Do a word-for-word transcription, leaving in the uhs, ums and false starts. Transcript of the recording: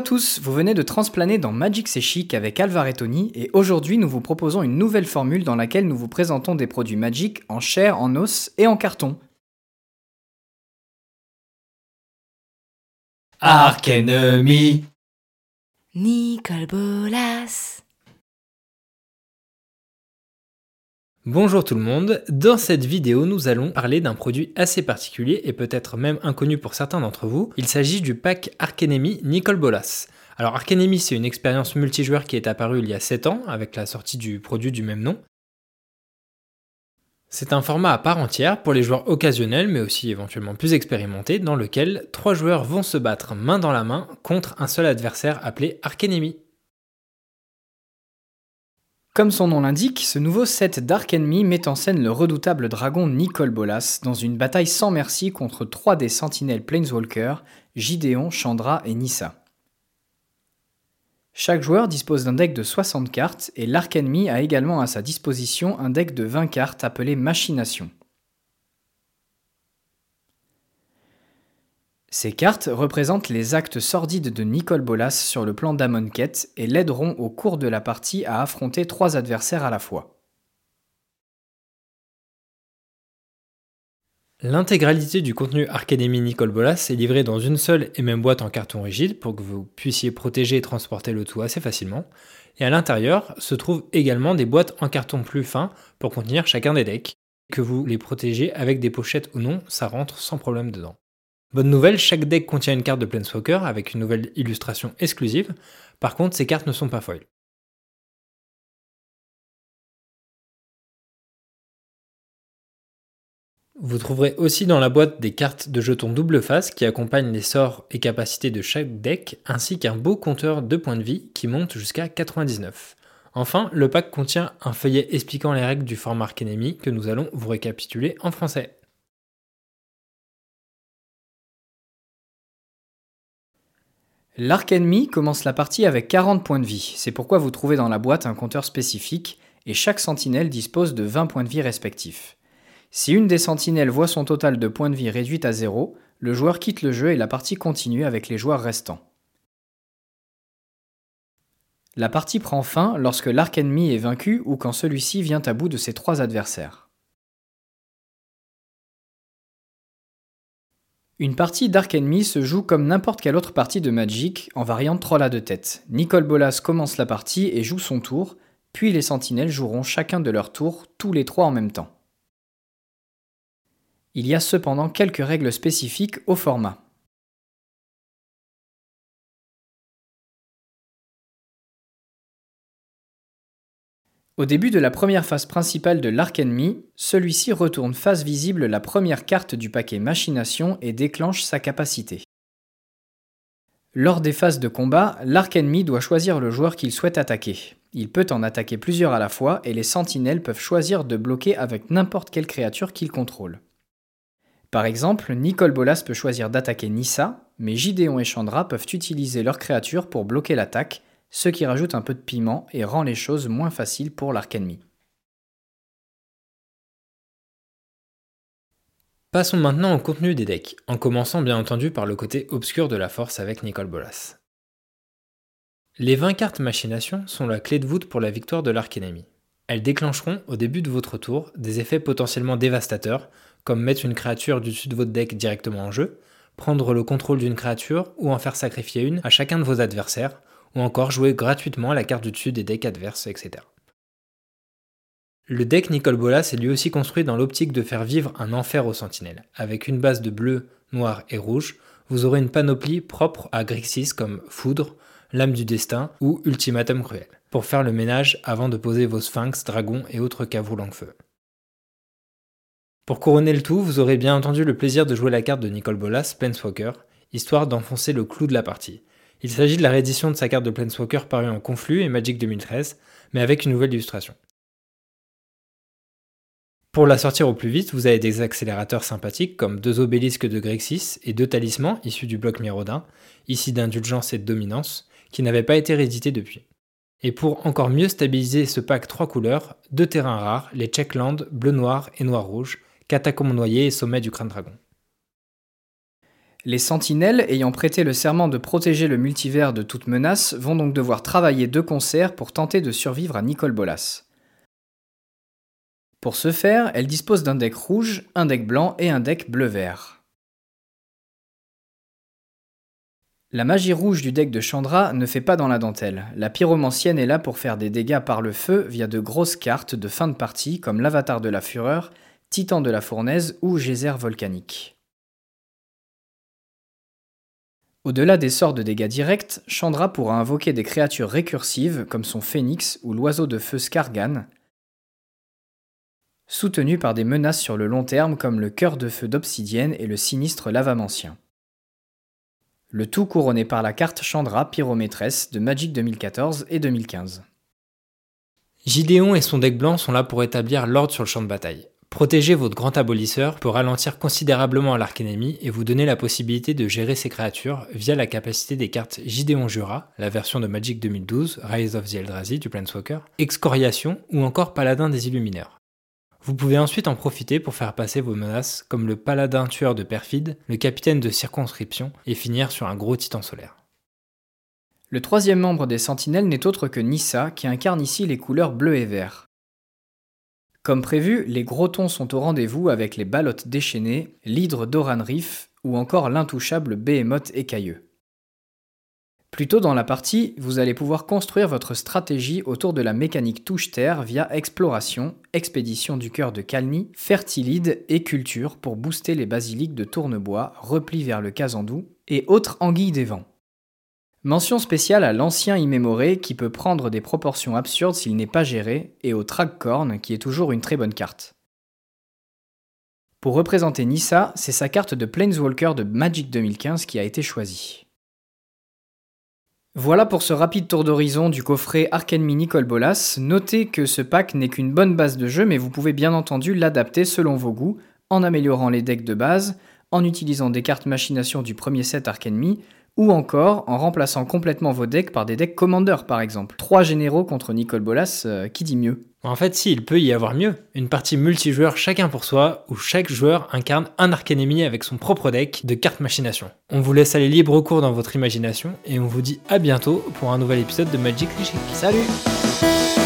à tous, vous venez de transplaner dans Magic C'est Chic avec Alvar et Tony, et aujourd'hui nous vous proposons une nouvelle formule dans laquelle nous vous présentons des produits Magic en chair, en os et en carton. Archenemy, Nicol Bolas. Bonjour tout le monde, dans cette vidéo nous allons parler d'un produit assez particulier et peut-être même inconnu pour certains d'entre vous. Il s'agit du pack Archenemy Nicol Bolas. Alors Archenemy, c'est une expérience multijoueur qui est apparue il y a sept ans avec la sortie du produit du même nom. C'est un format à part entière pour les joueurs occasionnels mais aussi éventuellement plus expérimentés dans lequel trois joueurs vont se battre main dans la main contre un seul adversaire appelé Archenemy. Comme son nom l'indique, ce nouveau set d'Archenemy met en scène le redoutable dragon Nicol Bolas dans une bataille sans merci contre trois des sentinelles Planeswalker, Gideon, Chandra et Nissa. Chaque joueur dispose d'un deck de soixante cartes et l'Archenemy a également à sa disposition un deck de vingt cartes appelé Machination. Ces cartes représentent les actes sordides de Nicol Bolas sur le plan d'Amonkhet et l'aideront au cours de la partie à affronter trois adversaires à la fois. L'intégralité du contenu Archenemy Nicol Bolas est livrée dans une seule et même boîte en carton rigide pour que vous puissiez protéger et transporter le tout assez facilement. Et à l'intérieur se trouvent également des boîtes en carton plus fin pour contenir chacun des decks. Que vous les protégez avec des pochettes ou non, ça rentre sans problème dedans. Bonne nouvelle, chaque deck contient une carte de Planeswalker avec une nouvelle illustration exclusive, par contre ces cartes ne sont pas foil. Vous trouverez aussi dans la boîte des cartes de jetons double face qui accompagnent les sorts et capacités de chaque deck, ainsi qu'un beau compteur de points de vie qui monte jusqu'à quatre-vingt-dix-neuf. Enfin, le pack contient un feuillet expliquant les règles du format Archenemy que nous allons vous récapituler en français. L'Archenemy commence la partie avec quarante points de vie, c'est pourquoi vous trouvez dans la boîte un compteur spécifique et chaque sentinelle dispose de vingt points de vie respectifs. Si une des sentinelles voit son total de points de vie réduite à zéro, le joueur quitte le jeu et la partie continue avec les joueurs restants. La partie prend fin lorsque l'Archenemy est vaincu ou quand celui-ci vient à bout de ses trois adversaires. Une partie d'Archenemy se joue comme n'importe quelle autre partie de Magic, en variante troll à deux têtes. Nicol Bolas commence la partie et joue son tour, puis les sentinelles joueront chacun de leur tour, tous les trois en même temps. Il y a cependant quelques règles spécifiques au format. Au début de la première phase principale de l'Archenemy, celui-ci retourne face visible la première carte du paquet Machination et déclenche sa capacité. Lors des phases de combat, l'Archenemy doit choisir le joueur qu'il souhaite attaquer. Il peut en attaquer plusieurs à la fois et les sentinelles peuvent choisir de bloquer avec n'importe quelle créature qu'il contrôle. Par exemple, Nicol Bolas peut choisir d'attaquer Nissa, mais Gideon et Chandra peuvent utiliser leurs créatures pour bloquer l'attaque, ce qui rajoute un peu de piment et rend les choses moins faciles pour l'Archenemy. Passons maintenant au contenu des decks, en commençant bien entendu par le côté obscur de la force avec Nicol Bolas. Les vingt cartes Machination sont la clé de voûte pour la victoire de l'Archenemy. Elles déclencheront au début de votre tour des effets potentiellement dévastateurs, comme mettre une créature du dessus de votre deck directement en jeu, prendre le contrôle d'une créature ou en faire sacrifier une à chacun de vos adversaires, ou encore jouer gratuitement la carte du dessus des decks adverses, et cetera. Le deck Nicol Bolas est lui aussi construit dans l'optique de faire vivre un enfer aux sentinelles. Avec une base de bleu, noir et rouge, vous aurez une panoplie propre à Grixis comme Foudre, Lame du Destin ou Ultimatum Cruel, pour faire le ménage avant de poser vos sphinx, dragons et autres caveaux langue-feu. Pour couronner le tout, vous aurez bien entendu le plaisir de jouer la carte de Nicol Bolas, Planeswalker, histoire d'enfoncer le clou de la partie. Il s'agit de la réédition de sa carte de Planeswalker parue en Conflux et Magic deux mille treize, mais avec une nouvelle illustration. Pour la sortir au plus vite, vous avez des accélérateurs sympathiques comme deux obélisques de Grixis et deux talismans issus du bloc Mirrodin, ici d'indulgence et de dominance, qui n'avaient pas été réédités depuis. Et pour encore mieux stabiliser ce pack trois couleurs, deux terrains rares, les Checklands, bleu-noir et noir-rouge, catacombes noyées et sommet du crâne dragon. Les sentinelles, ayant prêté le serment de protéger le multivers de toute menace, vont donc devoir travailler de concert pour tenter de survivre à Nicol Bolas. Pour ce faire, elles disposent d'un deck rouge, un deck blanc et un deck bleu-vert. La magie rouge du deck de Chandra ne fait pas dans la dentelle. La pyromancienne est là pour faire des dégâts par le feu via de grosses cartes de fin de partie comme l'Avatar de la Fureur, Titan de la Fournaise ou Geyser Volcanique. Au-delà des sorts de dégâts directs, Chandra pourra invoquer des créatures récursives comme son phénix ou l'oiseau de feu Skargan, soutenues par des menaces sur le long terme comme le cœur de feu d'Obsidienne et le sinistre Lavamancien. Le tout couronné par la carte Chandra Pyromaîtresse de Magic deux mille quatorze et deux mille quinze. Gideon et son deck blanc sont là pour établir l'ordre sur le champ de bataille. Protéger votre grand abolisseur peut ralentir considérablement l'Archenemy et vous donner la possibilité de gérer ses créatures via la capacité des cartes Gideon Jura, la version de Magic deux mille douze, Rise of the Eldrazi du Planeswalker, Excoriation ou encore Paladin des Illumineurs. Vous pouvez ensuite en profiter pour faire passer vos menaces comme le Paladin tueur de perfide, le Capitaine de circonscription et finir sur un gros Titan solaire. Le troisième membre des Sentinelles n'est autre que Nissa qui incarne ici les couleurs bleu et vert. Comme prévu, les gros tons sont au rendez-vous avec les Ballottes déchaînées, l'hydre d'Oran Reef ou encore l'intouchable Behemoth écailleux. Plus tôt dans la partie, vous allez pouvoir construire votre stratégie autour de la mécanique touche-terre via exploration, expédition du cœur de Kalni, fertilide et culture pour booster les basiliques de Tournebois, repli vers le Kazandou et autres anguilles des vents. Mention spéciale à l'ancien immémoré qui peut prendre des proportions absurdes s'il n'est pas géré, et au Tragcorn qui est toujours une très bonne carte. Pour représenter Nissa, c'est sa carte de Planeswalker de Magic deux mille quinze qui a été choisie. Voilà pour ce rapide tour d'horizon du coffret Archenemy Nicol Bolas. Notez que ce pack n'est qu'une bonne base de jeu, mais vous pouvez bien entendu l'adapter selon vos goûts, en améliorant les decks de base, en utilisant des cartes machination du premier set Archenemy, ou encore en remplaçant complètement vos decks par des decks Commander par exemple. Trois généraux contre Nicol Bolas, euh, qui dit mieux? En fait si, il peut y avoir mieux. Une partie multijoueur chacun pour soi, où chaque joueur incarne un Archenemy avec son propre deck de cartes machination. On vous laisse aller libre cours dans votre imagination, et on vous dit à bientôt pour un nouvel épisode de Magic C'est Chic. Salut!